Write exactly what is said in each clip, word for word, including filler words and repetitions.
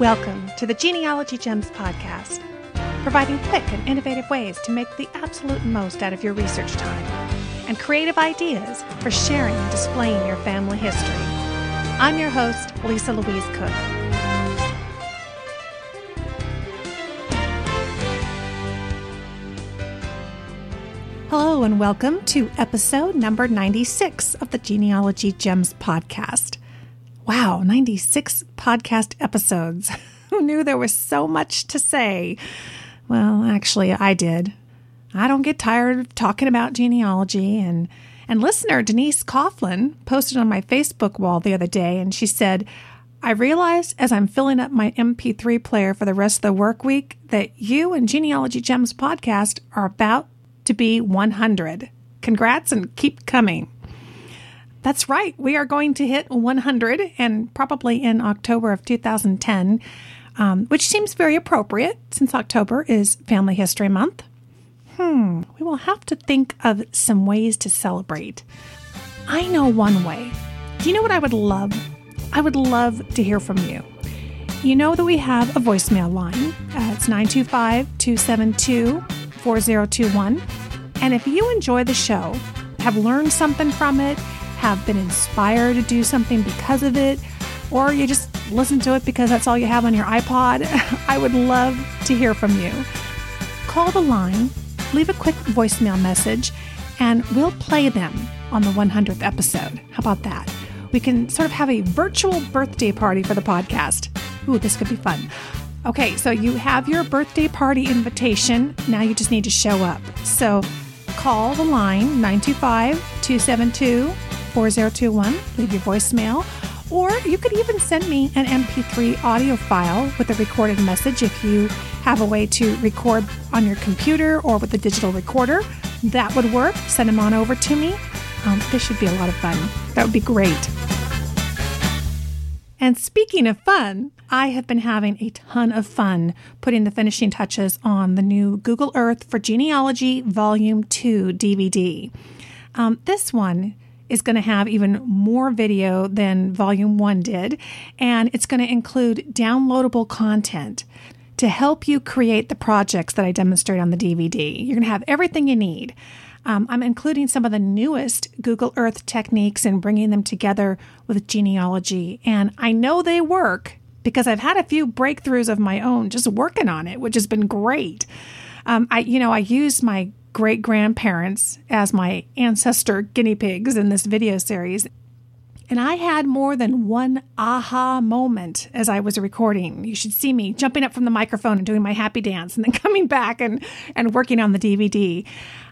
Welcome to the Genealogy Gems Podcast, providing quick and innovative ways to make the absolute most out of your research time and creative ideas for sharing and displaying your family history. I'm your host, Lisa Louise Cook. Hello and welcome to episode number ninety-six of the Genealogy Gems Podcast. Wow, ninety-six podcast episodes. Who knew there was so much to say? Well, actually, I did. I don't get tired of talking about genealogy. And, and listener Denise Coughlin posted on my Facebook wall the other day, and she said, I realized as I'm filling up my M P three player for the rest of the work week that you and Genealogy Gems Podcast are about to be one hundred. Congrats and keep coming. That's right. We are going to hit one hundred, and probably in October of two thousand ten, um, which seems very appropriate since October is Family History Month. Hmm, we will have to think of some ways to celebrate. I know one way. Do you know what I would love? I would love to hear from you. You know that we have a voicemail line. Uh, it's nine two five, two seven two, four zero two one. And if you enjoy the show, have learned something from it, have been inspired to do something because of it, or you just listen to it because that's all you have on your iPod, I would love to hear from you. Call the line, leave a quick voicemail message, and we'll play them on the one hundredth episode. How about that? We can sort of have a virtual birthday party for the podcast. Ooh, this could be fun. Okay, so you have your birthday party invitation. Now you just need to show up. So call the line, nine two five, two seven two, four zero two one, leave your voicemail, or you could even send me an M P three audio file with a recorded message. If you have a way to record on your computer or with a digital recorder, that would work. Send them on over to me. Um, this should be a lot of fun. That would be great. And speaking of fun, I have been having a ton of fun putting the finishing touches on the new Google Earth for Genealogy Volume two D V D. Um, this one is going to have even more video than Volume one did, and it's going to include downloadable content to help you create the projects that I demonstrate on the D V D. You're going to have everything you need. Um, I'm including some of the newest Google Earth techniques and bringing them together with genealogy, and I know they work because I've had a few breakthroughs of my own just working on it, which has been great. Um, I, you know, I used my great-grandparents as my ancestor guinea pigs in this video series. And I had more than one aha moment as I was recording. You should see me jumping up from the microphone and doing my happy dance and then coming back and, and working on the D V D.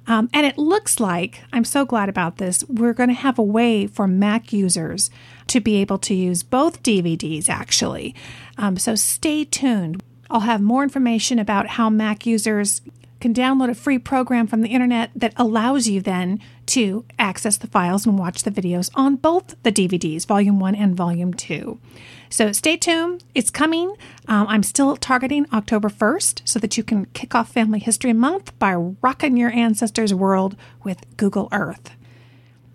Um, and it looks like, I'm so glad about this, we're going to have a way for Mac users to be able to use both D V Ds, actually. Um, so stay tuned. I'll have more information about how Mac users can download a free program from the internet that allows you then to access the files and watch the videos on both the D V Ds, Volume one and Volume two. So stay tuned. It's coming. Um, I'm still targeting October first so that you can kick off Family History Month by rocking your ancestors' world with Google Earth.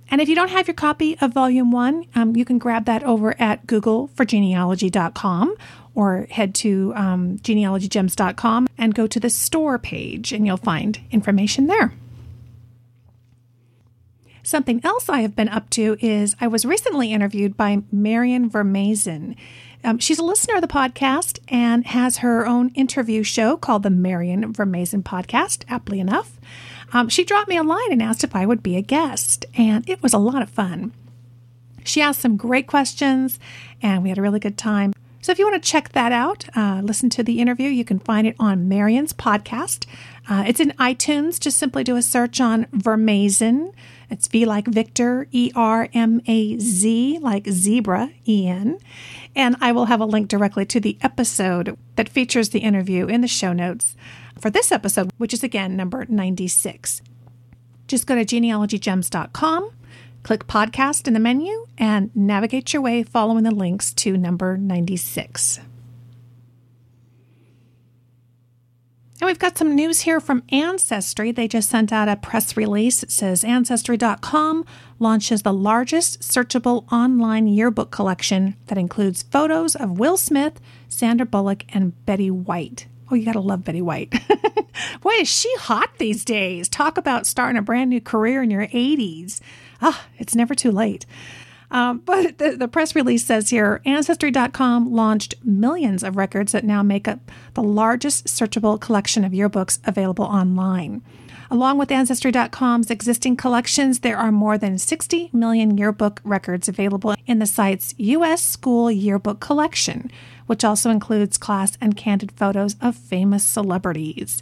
And if you don't have your copy of Volume one, um, you can grab that over at google for genealogy dot com or head to um, genealogy gems dot com and go to the store page, and you'll find information there. Something else I have been up to is I was recently interviewed by Marion Vermazen. Um, she's a listener of the podcast and has her own interview show called the Marion Vermazen Podcast, aptly enough. Um, she dropped me a line and asked if I would be a guest, and it was a lot of fun. She asked some great questions, and we had a really good time. So if you want to check that out, uh, listen to the interview, you can find it on Marion's podcast. Uh, it's in iTunes. Just simply do a search on Vermazen. It's V like Victor, E R M A Z, like zebra, E N. And I will have a link directly to the episode that features the interview in the show notes for this episode, which is again number ninety-six. Just go to genealogy gems dot com. Click podcast in the menu and navigate your way following the links to number ninety-six. And we've got some news here from Ancestry. They just sent out a press release. It says Ancestry dot com launches the largest searchable online yearbook collection that includes photos of Will Smith, Sandra Bullock, and Betty White. Oh, you got to love Betty White. Boy, is she hot these days. Talk about starting a brand new career in your eighties. Ah, it's never too late. Um, but the, the press release says here, Ancestry dot com launched millions of records that now make up the largest searchable collection of yearbooks available online. Along with Ancestry dot com's existing collections, there are more than sixty million yearbook records available in the site's U S School Yearbook Collection, which also includes class and candid photos of famous celebrities.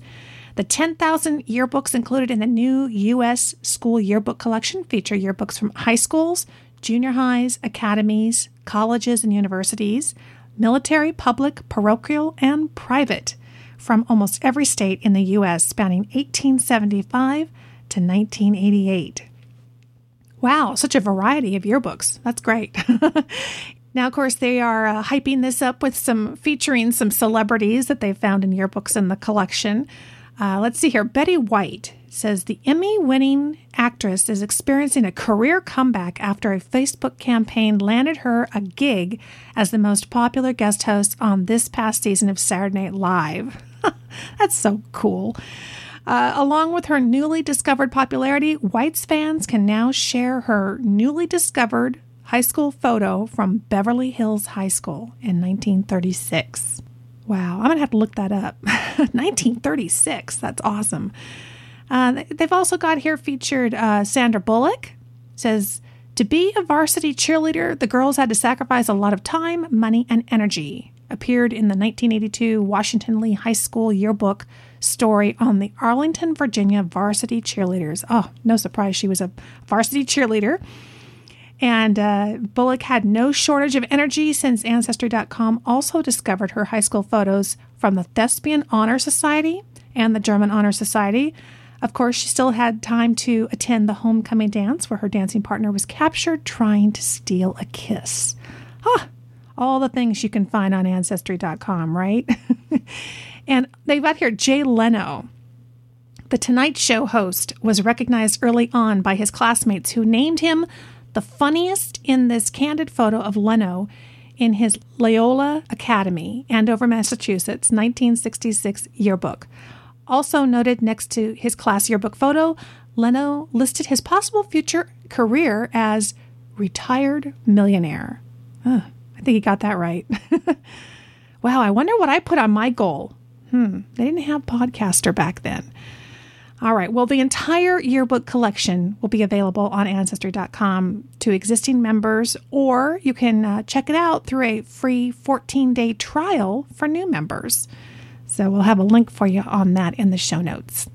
The ten thousand yearbooks included in the new U S School Yearbook Collection feature yearbooks from high schools, junior highs, academies, colleges and universities, military, public, parochial, and private, from almost every state in the U S, spanning eighteen seventy-five to nineteen eighty-eight. Wow, such a variety of yearbooks. That's great. Now, of course, they are uh, hyping this up with some featuring some celebrities that they found in yearbooks in the collection. Uh, let's see here. Betty White says the Emmy-winning actress is experiencing a career comeback after a Facebook campaign landed her a gig as the most popular guest host on this past season of Saturday Night Live. That's so cool. Uh, along with her newly discovered popularity, White's fans can now share her newly discovered high school photo from Beverly Hills High School in nineteen thirty-six. Wow, I'm going to have to look that up. nineteen thirty-six, that's awesome. Uh, they've also got here featured uh, Sandra Bullock. Says, to be a varsity cheerleader, the girls had to sacrifice a lot of time, money, and energy. Appeared in the nineteen eighty-two Washington Lee High School yearbook story on the Arlington, Virginia varsity cheerleaders. Oh, no surprise she was a varsity cheerleader. And uh, Bullock had no shortage of energy since Ancestry dot com also discovered her high school photos from the Thespian Honor Society and the German Honor Society. Of course, she still had time to attend the homecoming dance where her dancing partner was captured trying to steal a kiss. Huh. All the things you can find on Ancestry dot com, right? And they've got here Jay Leno. The Tonight Show host was recognized early on by his classmates who named him the funniest in this candid photo of Leno in his Loyola Academy, Andover, Massachusetts, nineteen sixty-six yearbook. Also noted next to his class yearbook photo, Leno listed his possible future career as retired millionaire. Huh, I think he got that right. Wow, I wonder what I put on my goal. Hmm, they didn't have podcaster back then. All right, well, the entire yearbook collection will be available on Ancestry dot com to existing members, or you can uh, check it out through a free fourteen-day trial for new members. So we'll have a link for you on that in the show notes.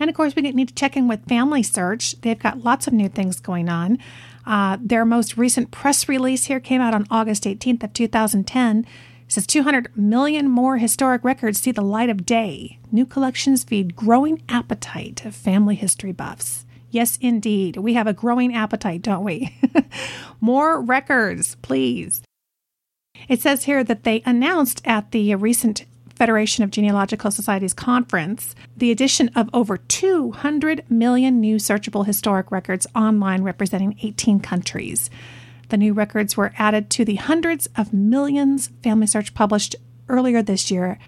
And, of course, we need to check in with Family Search. They've got lots of new things going on. Uh, their most recent press release here came out on August eighteenth of two thousand ten. It says two hundred million more historic records see the light of day. New collections feed growing appetite of family history buffs. Yes, indeed. We have a growing appetite, don't we? More records, please. It says here that they announced at the recent Federation of Genealogical Societies conference the addition of over two hundred million new searchable historic records online representing eighteen countries. The new records were added to the hundreds of millions Family Search published earlier this year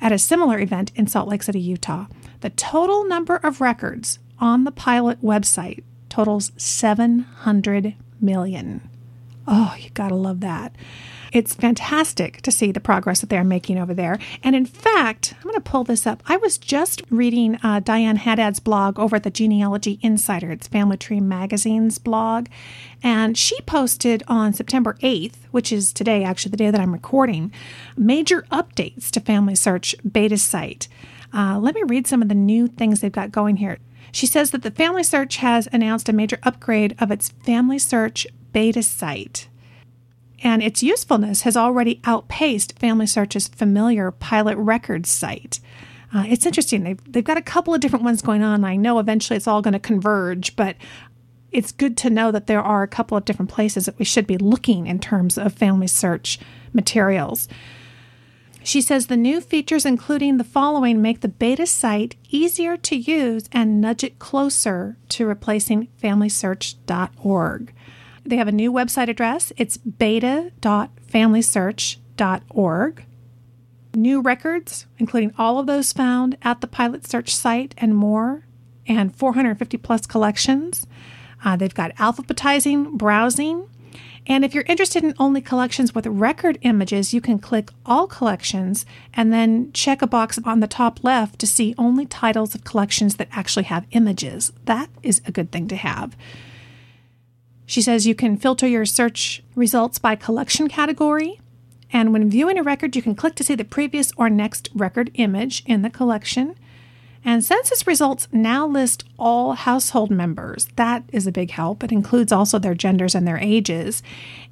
at a similar event in Salt Lake City, Utah. The total number of records on the pilot website totals seven hundred million. Oh, you gotta love that. It's fantastic to see the progress that they're making over there. And in fact, I'm going to pull this up. I was just reading uh, Diane Haddad's blog over at the Genealogy Insider. It's Family Tree Magazine's blog. And she posted on September eighth, which is today, actually the day that I'm recording, major updates to Family Search beta site. Uh, let me read some of the new things they've got going here. She says that the Family Search has announced a major upgrade of its Family Search beta site. And its usefulness has already outpaced Family Search's familiar pilot records site. Uh, it's interesting. They've, they've got a couple of different ones going on. I know eventually it's all going to converge, but it's good to know that there are a couple of different places that we should be looking in terms of Family Search materials. She says the new features, including the following, make the beta site easier to use and nudge it closer to replacing family search dot org. They have a new website address. It's beta dot family search dot org. New records, including all of those found at the pilot search site and more, and four hundred fifty plus collections. Uh, they've got alphabetizing, browsing. And if you're interested in only collections with record images, you can click All Collections and then check a box on the top left to see only titles of collections that actually have images. That is a good thing to have. She says you can filter your search results by collection category. And when viewing a record, you can click to see the previous or next record image in the collection. And census results now list all household members. That is a big help. It includes also their genders and their ages.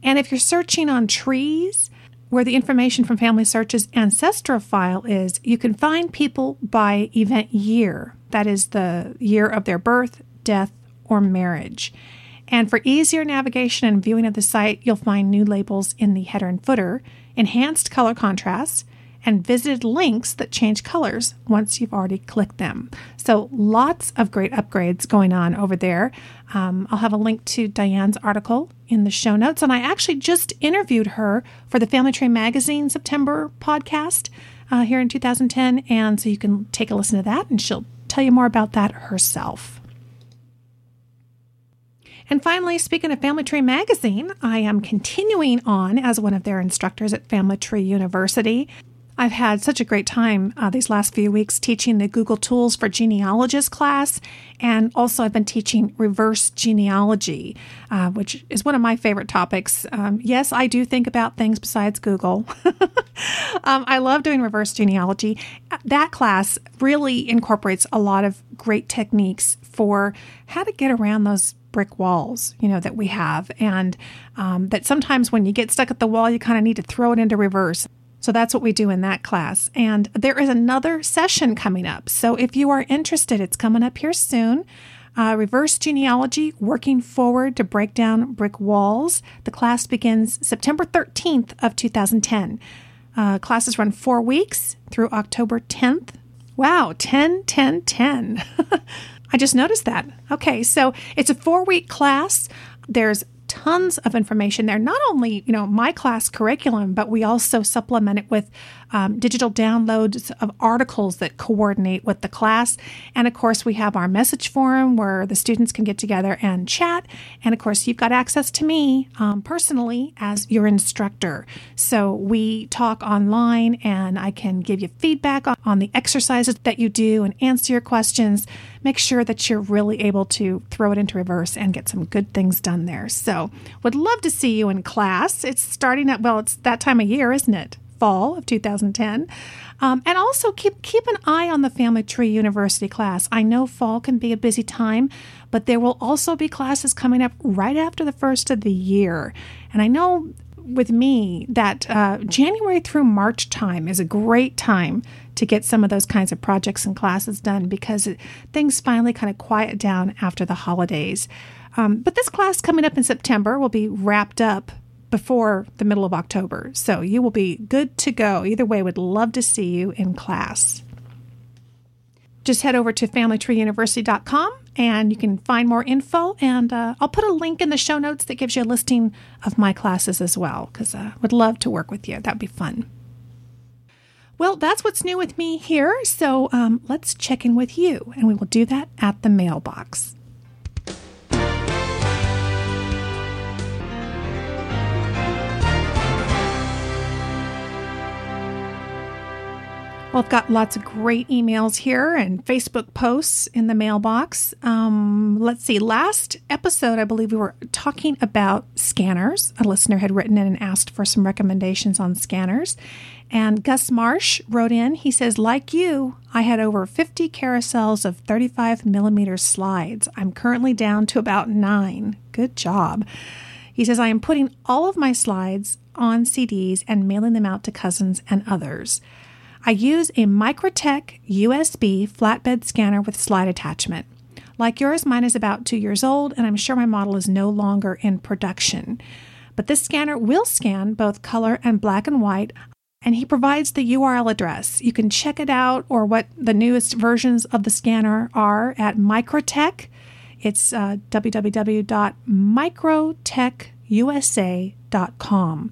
And if you're searching on trees, where the information from Family Search's ancestral file is, you can find people by event year. That is the year of their birth, death, or marriage. And for easier navigation and viewing of the site, you'll find new labels in the header and footer, enhanced color contrast, and visited links that change colors once you've already clicked them. So lots of great upgrades going on over there. Um, I'll have a link to Diane's article in the show notes. And I actually just interviewed her for the Family Tree Magazine September podcast uh, here in two thousand ten. And so you can take a listen to that, and she'll tell you more about that herself. And finally, speaking of Family Tree Magazine, I am continuing on as one of their instructors at Family Tree University. I've had such a great time uh, these last few weeks teaching the Google Tools for Genealogists class, and also I've been teaching reverse genealogy, uh, which is one of my favorite topics. Um, yes, I do think about things besides Google. um, I love doing reverse genealogy. That class really incorporates a lot of great techniques for how to get around those brick walls, you know, that we have, and um, that sometimes when you get stuck at the wall, you kind of need to throw it into reverse. So that's what we do in that class. And there is another session coming up. So if you are interested, it's coming up here soon. Uh, Reverse Genealogy, Working Forward to Break Down Brick Walls. The class begins September thirteenth of two thousand ten. Uh, classes run four weeks through October tenth. Wow, ten, ten, ten. I just noticed that. Okay, so it's a four-week class. There's tons of information there, not only, you know, my class curriculum, but we also supplement it with um, digital downloads of articles that coordinate with the class. And of course, we have our message forum where the students can get together and chat. And of course, you've got access to me um, personally as your instructor. So we talk online, and I can give you feedback on, on the exercises that you do and answer your questions. Make sure that you're really able to throw it into reverse and get some good things done there. So would love to see you in class. It's starting at, well, it's that time of year, isn't it? Fall of two thousand ten. Um, and also keep keep an eye on the Family Tree University class. I know fall can be a busy time, but there will also be classes coming up right after the first of the year. And I know with me that uh, January through March time is a great time to get some of those kinds of projects and classes done, because it, things finally kind of quiet down after the holidays. Um, but this class coming up in September will be wrapped up before the middle of October. So you will be good to go. Either way, would love to see you in class. Just head over to family tree university dot com and you can find more info. And uh, I'll put a link in the show notes that gives you a listing of my classes as well, because I uh, would love to work with you. That'd be fun. Well, that's what's new with me here. So um, let's check in with you, and we will do that at the mailbox. Well, I've got lots of great emails here and Facebook posts in the mailbox. Um, let's see. Last episode, I believe we were talking about scanners. A listener had written in and asked for some recommendations on scanners. And Gus Marsh wrote in. He says, like you, I had over fifty carousels of thirty-five millimeter slides. I'm currently down to about nine. Good job. He says, I am putting all of my slides on C Ds and mailing them out to cousins and others. I use a Microtech U S B flatbed scanner with slide attachment. Like yours, mine is about two years old, and I'm sure my model is no longer in production. But this scanner will scan both color and black and white. and he provides the U R L address. You can check it out, or what the newest versions of the scanner are, at Microtech. It's uh, w w w dot microtech u s a dot com.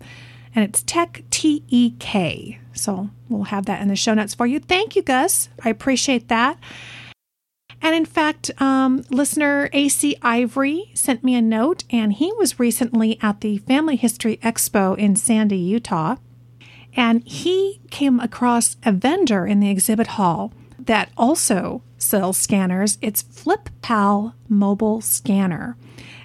And it's tech, T E K. So we'll have that in the show notes for you. Thank you, Gus. I appreciate that. And in fact, um, listener A C Ivory sent me a note, and he was recently at the Family History Expo in Sandy, Utah. And he came across a vendor in the exhibit hall that also sells scanners. It's Flip-Pal mobile scanner.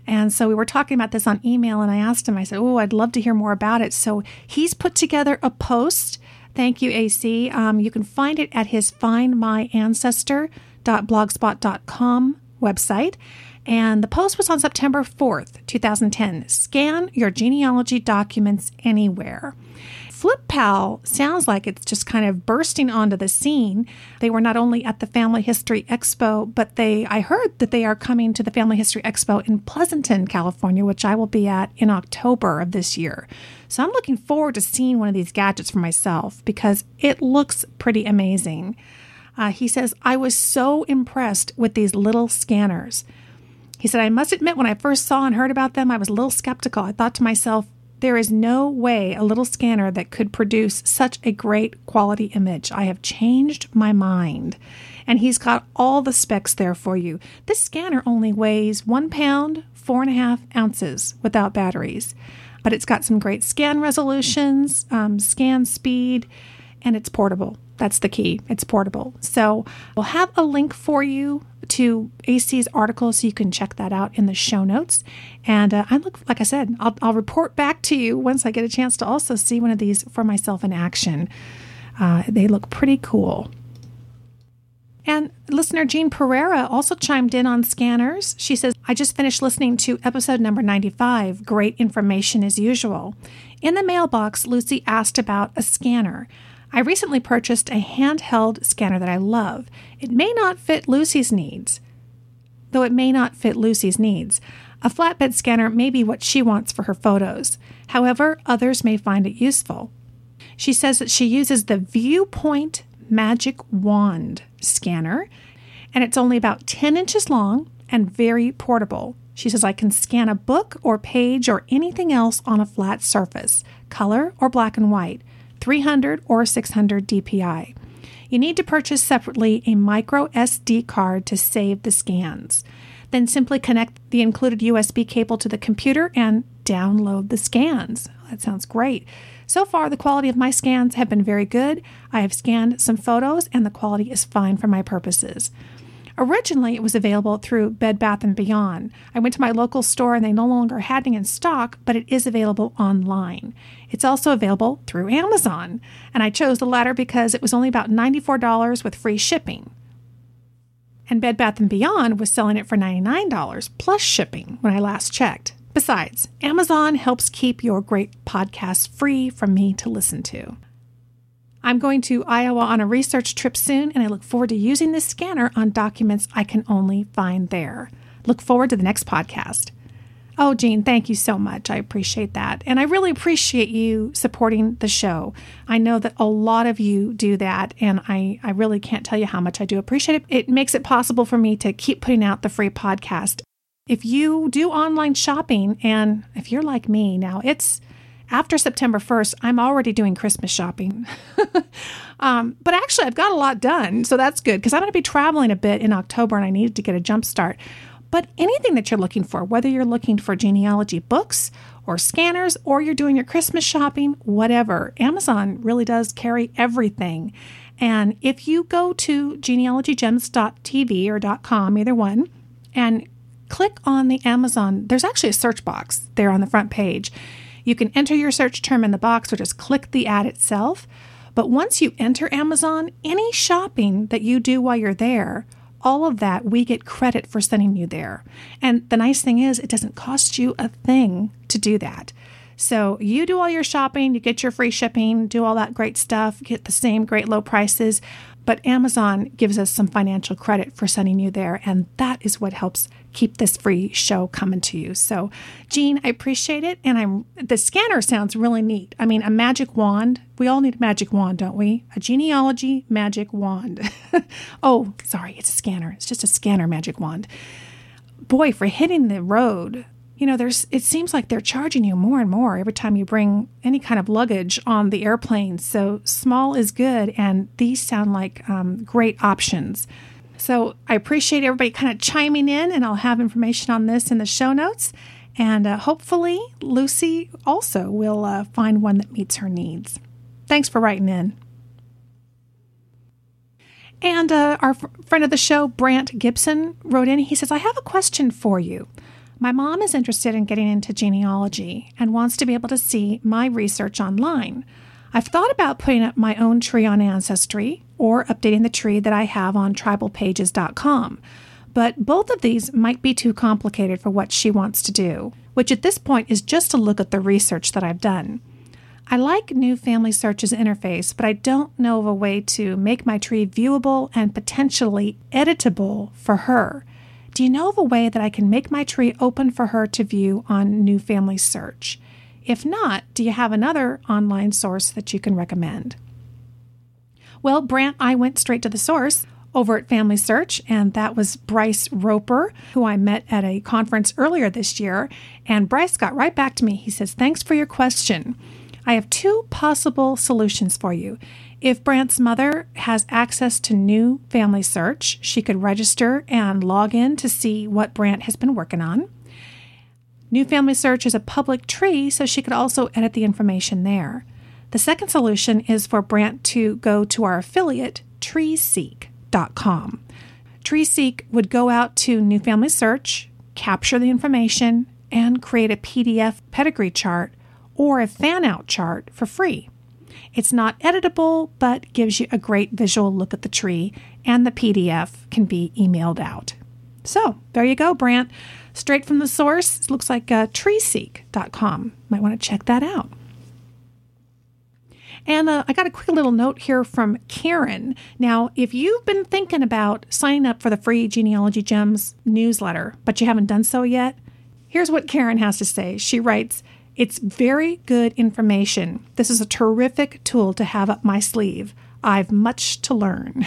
And so we were talking about this on email, and I asked him, I said, oh, I'd love to hear more about it. So he's put together a post. Thank you, A C. Um, you can find it at his find my ancestor dot blogspot dot com website. And the post was on September fourth, two thousand ten. Scan your genealogy documents anywhere. Flip-Pal sounds like it's just kind of bursting onto the scene. They were not only at the Family History Expo, but they I heard that they are coming to the Family History Expo in Pleasanton, California, which I will be at in October of this year. So I'm looking forward to seeing one of these gadgets for myself because it looks pretty amazing. Uh, he says, I was so impressed with these little scanners. He said, I must admit, when I first saw and heard about them, I was a little skeptical. I thought to myself, there is no way a little scanner that could produce such a great quality image. I have changed my mind. And he's got all the specs there for you. This scanner only weighs one pound, four and a half ounces without batteries. But it's got some great scan resolutions, um, scan speed, and it's portable. That's the key. It's portable. So we'll have a link for you to A C's article, so you can check that out in the show notes. And uh, I look, like I said, I'll, I'll report back to you once I get a chance to also see one of these for myself in action. Uh, they look pretty cool. And listener Jean Pereira also chimed in on scanners. She says, I just finished listening to episode number ninety-five, Great Information as Usual. In the mailbox, Lucy asked about a scanner. I recently purchased a handheld scanner that I love. It may not fit Lucy's needs, though it may not fit Lucy's needs. A flatbed scanner may be what she wants for her photos. However, others may find it useful. She says that she uses the Viewpoint Magic Wand scanner, and it's only about ten inches long and very portable. She says, I can scan a book or page or anything else on a flat surface, color or black and white, three hundred or six hundred D P I. You need to purchase separately a micro S D card to save the scans. Then simply connect the included U S B cable to the computer and download the scans. That sounds great. So far, the quality of my scans have been very good. I have scanned some photos and the quality is fine for my purposes. Originally, it was available through Bed Bath and Beyond. I went to my local store and they no longer had it in stock, but it is available online. It's also available through Amazon. And I chose the latter because it was only about ninety-four dollars with free shipping. And Bed Bath and Beyond was selling it for ninety-nine dollars plus shipping when I last checked. Besides, Amazon helps keep your great podcasts free for me to listen to. I'm going to Iowa on a research trip soon, and I look forward to using this scanner on documents I can only find there. Look forward to the next podcast. Oh, Jean, thank you so much. I appreciate that. And I really appreciate you supporting the show. I know that a lot of you do that, and I, I really can't tell you how much I do appreciate it. It makes it possible for me to keep putting out the free podcast. If you do online shopping, and if you're like me now, it's after September first, I'm already doing Christmas shopping. um, but actually, I've got a lot done, so that's good, because I'm going to be traveling a bit in October, and I needed to get a jump start. But anything that you're looking for, whether you're looking for genealogy books or scanners, or you're doing your Christmas shopping, whatever, Amazon really does carry everything. And if you go to genealogy gems dot t v or .com, either one, and click on the Amazon, there's actually a search box there on the front page. You can enter your search term in the box or just click the ad itself. But once you enter Amazon, any shopping that you do while you're there, all of that, we get credit for sending you there. And the nice thing is it doesn't cost you a thing to do that. So you do all your shopping, you get your free shipping, do all that great stuff, get the same great low prices. But Amazon gives us some financial credit for sending you there. And that is what helps keep this free show coming to you. So, Jean, I appreciate it. And I'm the scanner sounds really neat. I mean, a magic wand. We all need a magic wand, don't we? A genealogy magic wand. Oh, sorry, it's a scanner. It's just a scanner magic wand. Boy, for hitting the road, you know, there's. It seems like they're charging you more and more every time you bring any kind of luggage on the airplane. So small is good, and these sound like um, great options. So I appreciate everybody kind of chiming in, and I'll have information on this in the show notes. And uh, hopefully Lucy also will uh, find one that meets her needs. Thanks for writing in. And uh, our f- friend of the show, Brant Gibson, wrote in. He says, I have a question for you. My mom is interested in getting into genealogy and wants to be able to see my research online. I've thought about putting up my own tree on Ancestry or updating the tree that I have on tribal pages dot com. But both of these might be too complicated for what she wants to do, which at this point is just to look at the research that I've done. I like new Family Search's interface, but I don't know of a way to make my tree viewable and potentially editable for her. Do you know of a way that I can make my tree open for her to view on new Family Search? If not, do you have another online source that you can recommend? Well, Brant, I went straight to the source over at Family Search, and that was Bryce Roper, who I met at a conference earlier this year. And Bryce got right back to me. He says, thanks for your question. I have two possible solutions for you. If Brant's mother has access to new Family Search, she could register and log in to see what Brant has been working on. New Family Search is a public tree, so she could also edit the information there. The second solution is for Brant to go to our affiliate, Tree Seek dot com. TreeSeek would go out to New Family Search, capture the information, and create a P D F pedigree chart or a fan-out chart for free. It's not editable, but gives you a great visual look at the tree, and the P D F can be emailed out. So, there you go, Brant. Straight from the source, it looks like uh, tree seek dot com. Might want to check that out. And uh, I got a quick little note here from Karen. Now, if you've been thinking about signing up for the free Genealogy Gems newsletter, but you haven't done so yet, here's what Karen has to say. She writes, it's very good information. This is a terrific tool to have up my sleeve. I've much to learn.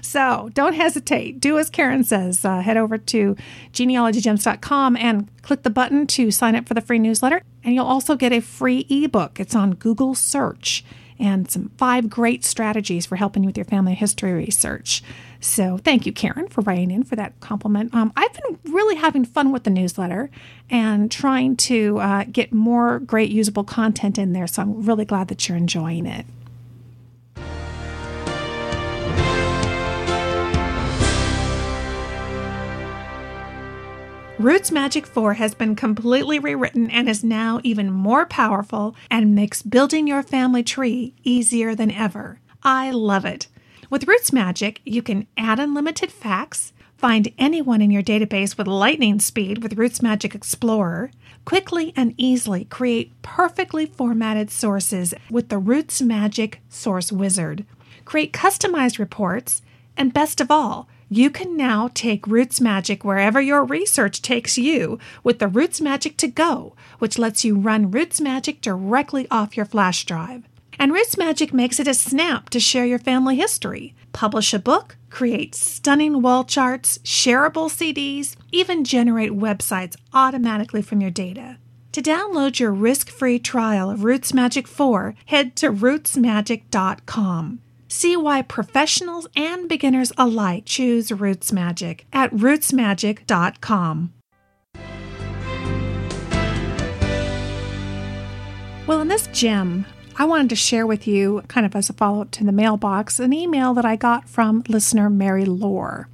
So don't hesitate. Do as Karen says. Uh, head over to genealogy gems dot com and click the button to sign up for the free newsletter. And you'll also get a free ebook. It's on Google Search and some five great strategies for helping you with your family history research. So thank you, Karen, for writing in for that compliment. Um, I've been really having fun with the newsletter and trying to uh, get more great usable content in there. So I'm really glad that you're enjoying it. Roots Magic four has been completely rewritten and is now even more powerful and makes building your family tree easier than ever. I love it. With Roots Magic, you can add unlimited facts, find anyone in your database with lightning speed with Roots Magic Explorer, quickly and easily create perfectly formatted sources with the Roots Magic Source Wizard, create customized reports, and best of all, you can now take Roots Magic wherever your research takes you with the Roots Magic To Go, which lets you run Roots Magic directly off your flash drive. And Roots Magic makes it a snap to share your family history. Publish a book, create stunning wall charts, shareable C Ds, even generate websites automatically from your data. To download your risk-free trial of Roots Magic four, head to roots magic dot com. See why professionals and beginners alike choose Roots Magic at roots magic dot com. Well, in this gem, I wanted to share with you, kind of as a follow-up to the mailbox, an email that I got from listener Mary Lohr.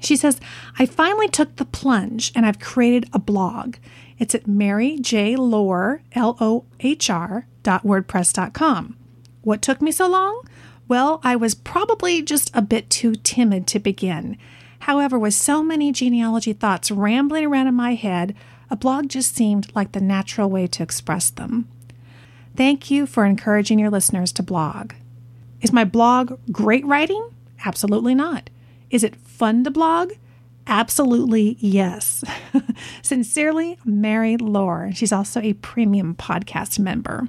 She says, I finally took the plunge and I've created a blog. It's at maryjlohr, L O H R, dot wordpress dot com. What took me so long? Well, I was probably just a bit too timid to begin. However, with so many genealogy thoughts rambling around in my head, a blog just seemed like the natural way to express them. Thank you for encouraging your listeners to blog. Is my blog great writing? Absolutely not. Is it fun to blog? Absolutely yes. Sincerely, Mary Lohr. She's also a premium podcast member.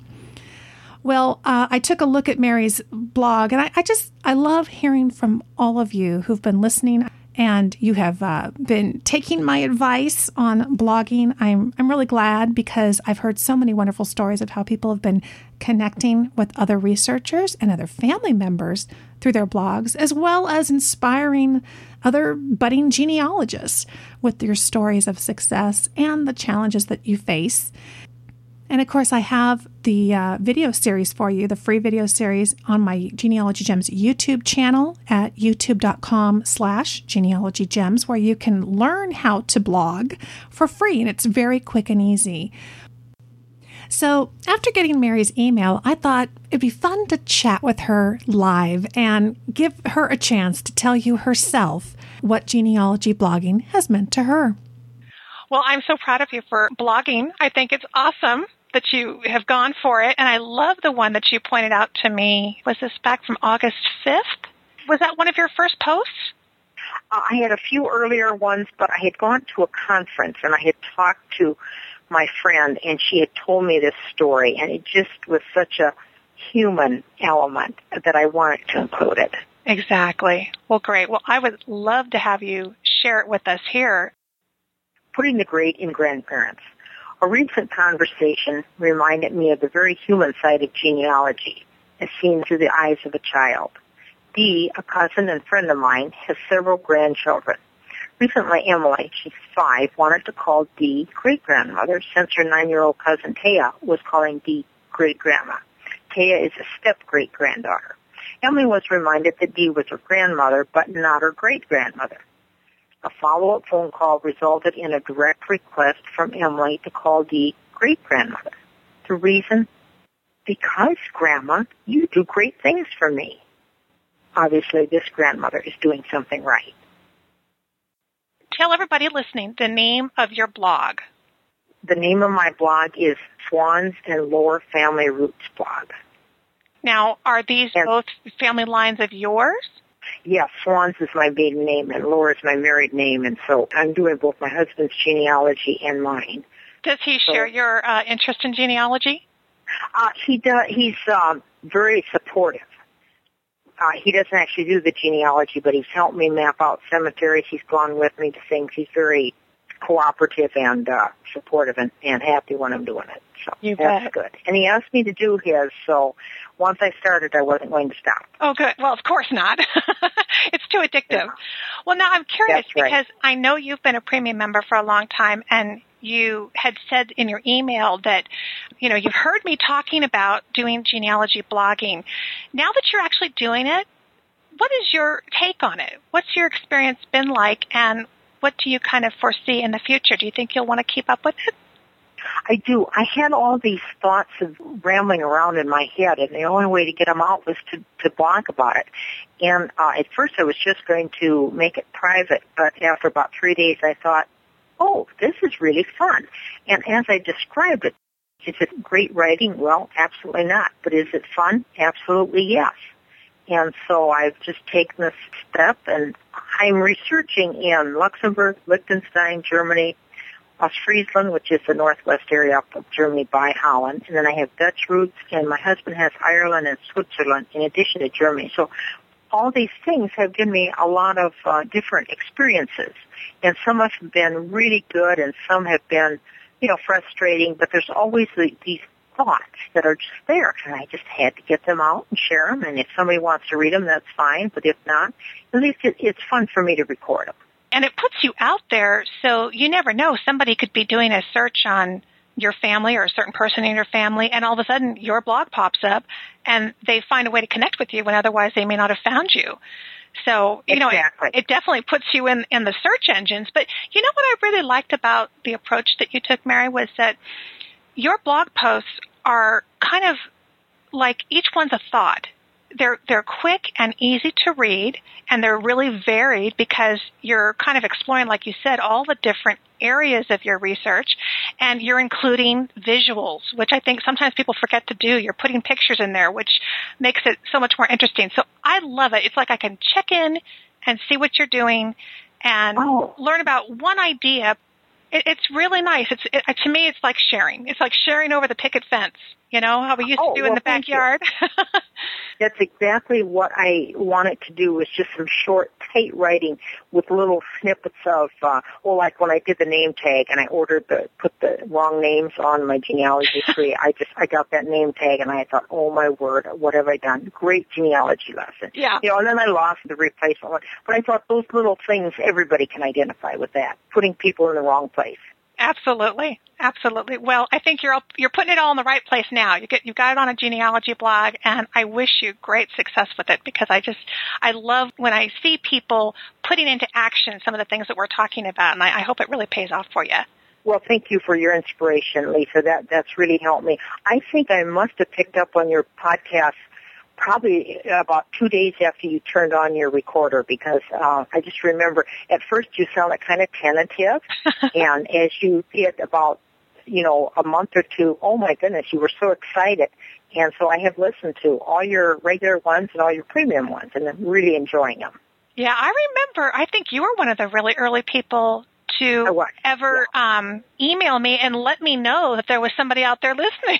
Well, uh, I took a look at Mary's blog, and I, I just, I love hearing from all of you who've been listening and you have uh, been taking my advice on blogging. I'm, I'm really glad because I've heard so many wonderful stories of how people have been connecting with other researchers and other family members through their blogs, as well as inspiring other budding genealogists with your stories of success and the challenges that you face. And of course, I have the uh, video series for you, the free video series on my Genealogy Gems YouTube channel at youtube.com slash Genealogy Gems, where you can learn how to blog for free. And it's very quick and easy. So after getting Mary's email, I thought it'd be fun to chat with her live and give her a chance to tell you herself what genealogy blogging has meant to her. Well, I'm so proud of you for blogging. I think it's awesome that you have gone for it. And I love the one that you pointed out to me. Was this back from August fifth? Was that one of your first posts? Uh, I had a few earlier ones, but I had gone to a conference and I had talked to my friend and she had told me this story. And it just was such a human element that I wanted to include it. Exactly. Well, great. Well, I would love to have you share it with us here. Putting the great in grandparents. A recent conversation reminded me of the very human side of genealogy, as seen through the eyes of a child. Dee, a cousin and friend of mine, has several grandchildren. Recently, Emily, she's five, wanted to call Dee great-grandmother since her nine-year-old cousin Taya was calling Dee great-grandma. Taya is a step-great-granddaughter. Emily was reminded that Dee was her grandmother, but not her great-grandmother. A follow-up phone call resulted in a direct request from Emily to call Dee great-grandmother. The reason? Because, Grandma, you do great things for me. Obviously, this grandmother is doing something right. Tell everybody listening the name of your blog. The name of my blog is Swans and Lower Family Roots Blog. Now, are these and- both family lines of yours? Yeah, Swans is my maiden name, and Laura is my married name, and so I'm doing both my husband's genealogy and mine. Does he so, share your uh, interest in genealogy? Uh, he does. He's um, very supportive. Uh, he doesn't actually do the genealogy, but he's helped me map out cemeteries. He's gone with me to things. He's very cooperative and uh, supportive and, and happy when I'm doing it. So you that's bet. Good. And he asked me to do his, so once I started, I wasn't going to stop. Oh, good. Well, of course not. It's too addictive. Yeah. Well, now I'm curious right. because I know you've been a premium member for a long time, and you had said in your email that, you know, you've heard me talking about doing genealogy blogging. Now that you're actually doing it, what is your take on it? What's your experience been like, and what do you kind of foresee in the future? Do you think you'll want to keep up with it? I do. I had all these thoughts of rambling around in my head, and the only way to get them out was to, to blog about it. And uh, at first I was just going to make it private, but after about three days I thought, oh, this is really fun. And as I described it, is it great writing? Well, absolutely not. But is it fun? Absolutely yes. And so I've just taken this step, and I'm researching in Luxembourg, Liechtenstein, Germany, Ostfriesland, which is the northwest area of Germany by Holland. And then I have Dutch roots, and my husband has Ireland and Switzerland in addition to Germany. So all these things have given me a lot of uh, different experiences. And some have been really good, and some have been, you know, frustrating. But there's always the, these thoughts that are just there, and I just had to get them out and share them. And if somebody wants to read them, that's fine. But if not, at least it, it's fun for me to record them. And it puts you out there, so you never know. Somebody could be doing a search on your family or a certain person in your family, and all of a sudden your blog pops up, and they find a way to connect with you when otherwise they may not have found you. So, you exactly. know, it, it definitely puts you in, in the search engines. But you know what I really liked about the approach that you took, Mary, was that your blog posts are kind of like each one's a thought. They're they're quick and easy to read, and they're really varied because you're kind of exploring, like you said, all the different areas of your research, and you're including visuals, which I think sometimes people forget to do. You're putting pictures in there, which makes it so much more interesting. So I love it. It's like I can check in and see what you're doing and oh. learn about one idea. It, it's really nice. It's it, to me, it's like sharing. It's like sharing over the picket fence, you know, how we used oh, to do well, in the backyard. That's exactly what I wanted to do, was just some short, tight writing with little snippets of, uh, well, like when I did the name tag and I ordered the, put the wrong names on my genealogy tree, I just, I got that name tag and I thought, oh my word, what have I done? Great genealogy lesson. Yeah. You know, and then I lost the replacement one. But I thought those little things, everybody can identify with that, putting people in the wrong place. Absolutely, absolutely. Well, I think you're all, you're putting it all in the right place now. You get, you've got it on a genealogy blog, and I wish you great success with it, because I just, I love when I see people putting into action some of the things that we're talking about, and I, I hope it really pays off for you. Well, thank you for your inspiration, Lisa. That that's really helped me. I think I must have picked up on your podcast probably about two days after you turned on your recorder, because uh, I just remember at first you sounded kind of tentative, and as you hit about, you know, a month or two, oh my goodness, you were so excited. And so I have listened to all your regular ones and all your premium ones, and I'm really enjoying them. Yeah, I remember, I think you were one of the really early people to ever yeah. um, email me and let me know that there was somebody out there listening.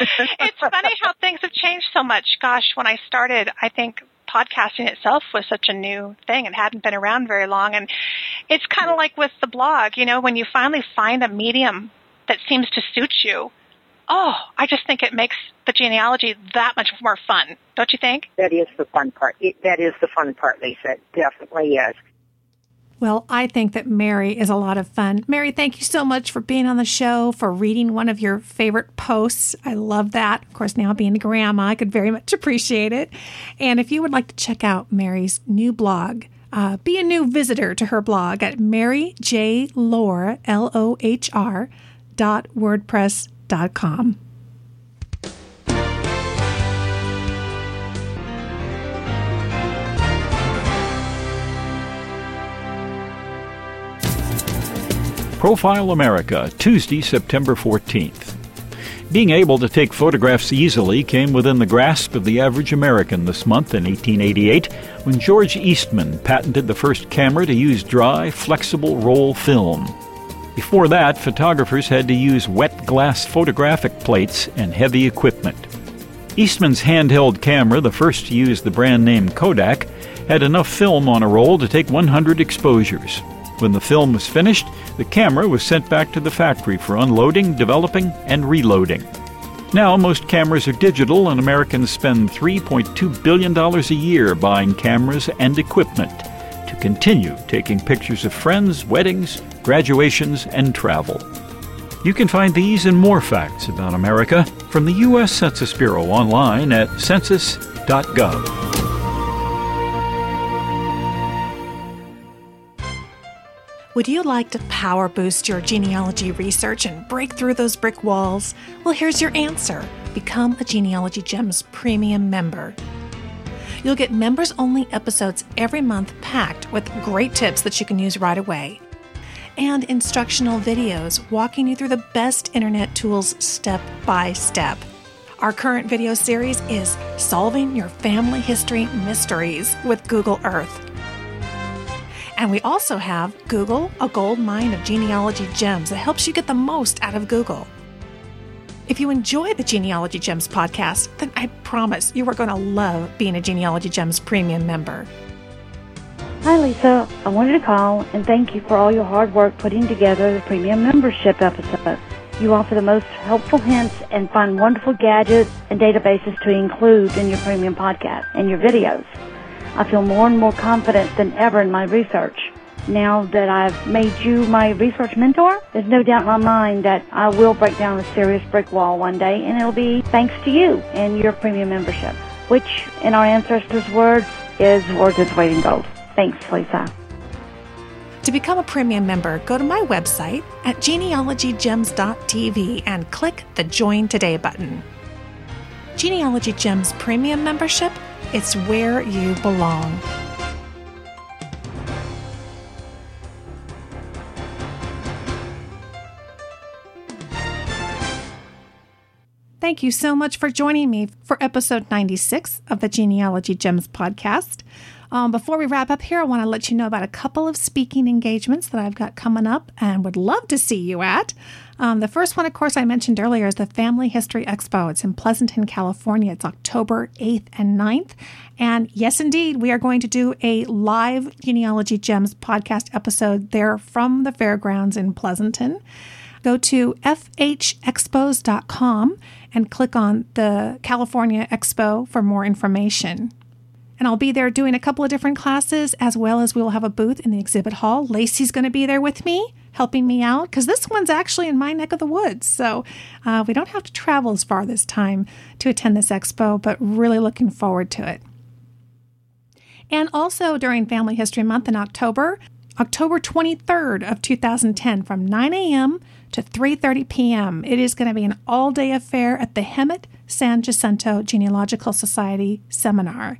It's funny how things have changed so much. Gosh, when I started, I think podcasting itself was such a new thing. It hadn't been around very long. And it's kind of like with the blog, you know, when you finally find a medium that seems to suit you, oh, I just think it makes the genealogy that much more fun. Don't you think? That is the fun part. It, that is the fun part, Lisa. It definitely is. Well, I think that Mary is a lot of fun. Mary, thank you so much for being on the show, for reading one of your favorite posts. I love that. Of course, now being a grandma, I could very much appreciate it. And if you would like to check out Mary's new blog, uh, be a new visitor to her blog at mary j lohr dot wordpress dot com. Profile America, Tuesday, September fourteenth. Being able to take photographs easily came within the grasp of the average American this month in eighteen eighty-eight, when George Eastman patented the first camera to use dry, flexible roll film. Before that, photographers had to use wet glass photographic plates and heavy equipment. Eastman's handheld camera, the first to use the brand name Kodak, had enough film on a roll to take one hundred exposures. When the film was finished, the camera was sent back to the factory for unloading, developing, and reloading. Now most cameras are digital, and Americans spend three point two billion dollars a year buying cameras and equipment to continue taking pictures of friends, weddings, graduations, and travel. You can find these and more facts about America from the U S Census Bureau online at census dot gov. Would you like to power boost your genealogy research and break through those brick walls? Well, here's your answer. Become a Genealogy Gems Premium member. You'll get members-only episodes every month packed with great tips that you can use right away, and instructional videos walking you through the best internet tools step by step. Our current video series is Solving Your Family History Mysteries with Google Earth. And we also have Google, a gold mine of genealogy gems that helps you get the most out of Google. If you enjoy the Genealogy Gems podcast, then I promise you are going to love being a Genealogy Gems Premium member. Hi, Lisa. I wanted to call and thank you for all your hard work putting together the premium membership episode. You offer the most helpful hints and find wonderful gadgets and databases to include in your premium podcast and your videos. I feel more and more confident than ever in my research. Now that I've made you my research mentor, there's no doubt in my mind that I will break down a serious brick wall one day, and it'll be thanks to you and your premium membership, which, in our ancestors' words, is worth its weight in gold. Thanks, Lisa. To become a premium member, go to my website at genealogy gems dot t v and click the Join Today button. Genealogy Gems Premium Membership. It's where you belong. Thank you so much for joining me for episode ninety-six of the Genealogy Gems podcast. Um, before we wrap up here, I want to let you know about a couple of speaking engagements that I've got coming up and would love to see you at. Um, the first one, of course, I mentioned earlier is the Family History Expo. It's in Pleasanton, California. It's October eighth and ninth. And yes, indeed, we are going to do a live Genealogy Gems podcast episode there from the fairgrounds in Pleasanton. Go to f h expos dot com and click on the California Expo for more information. And I'll be there doing a couple of different classes, as well as we will have a booth in the exhibit hall. Lacey's going to be there with me, helping me out, because this one's actually in my neck of the woods. So uh, we don't have to travel as far this time to attend this expo, but really looking forward to it. And also during Family History Month in October, October twenty-third of two thousand ten, from nine a.m. to three thirty p.m. It is going to be an all-day affair at the Hemet San Jacinto Genealogical Society Seminar.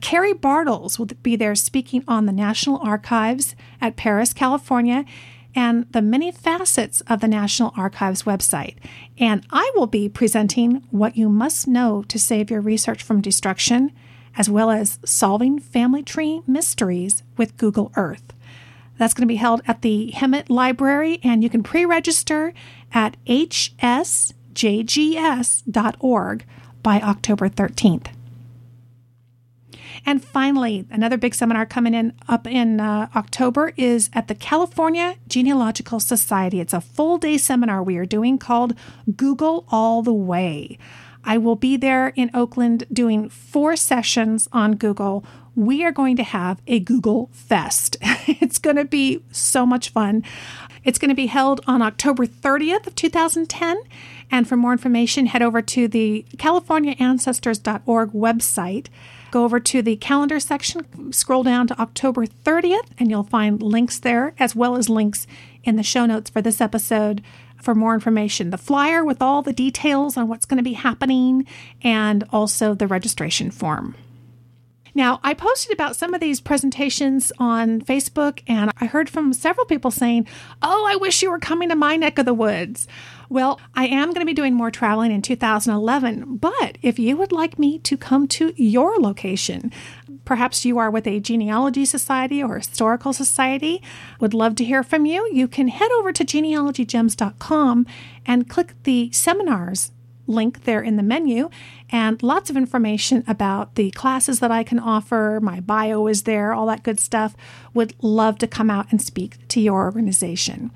Carrie Bartles will be there speaking on the National Archives at Paris, California, and the many facets of the National Archives website. And I will be presenting what you must know to save your research from destruction, as well as solving family tree mysteries with Google Earth. That's going to be held at the Hemet Library, and you can pre-register at h s j g s dot org by October thirteenth. And finally, another big seminar coming in up in uh, October is at the California Genealogical Society. It's a full-day seminar we are doing called Google All the Way. I will be there in Oakland doing four sessions on Google. We are going to have a Google Fest. It's going to be so much fun. It's going to be held on October thirtieth of two thousand ten. And for more information, head over to the California Ancestors dot org website. Go over to the calendar section, scroll down to October thirtieth, and you'll find links there, as well as links in the show notes for this episode for more information. The flyer with all the details on what's going to be happening, and also the registration form. Now, I posted about some of these presentations on Facebook, and I heard from several people saying, oh, I wish you were coming to my neck of the woods. Well, I am going to be doing more traveling in two thousand eleven, but if you would like me to come to your location, perhaps you are with a genealogy society or historical society, would love to hear from you. You can head over to genealogy gems dot com and click the seminars link there in the menu, and lots of information about the classes that I can offer. My bio is there, all that good stuff. Would love to come out and speak to your organization.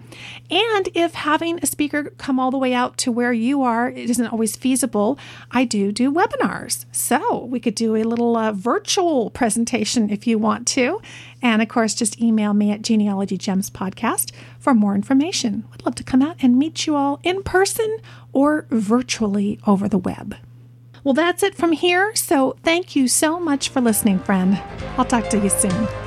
And if having a speaker come all the way out to where you are, it isn't always feasible, I do do webinars. So we could do a little uh, virtual presentation if you want to. And of course, just email me at Genealogy Gems Podcast for more information. Would love to come out and meet you all in person or virtually over the web. Well, that's it from here. So thank you so much for listening, friend. I'll talk to you soon.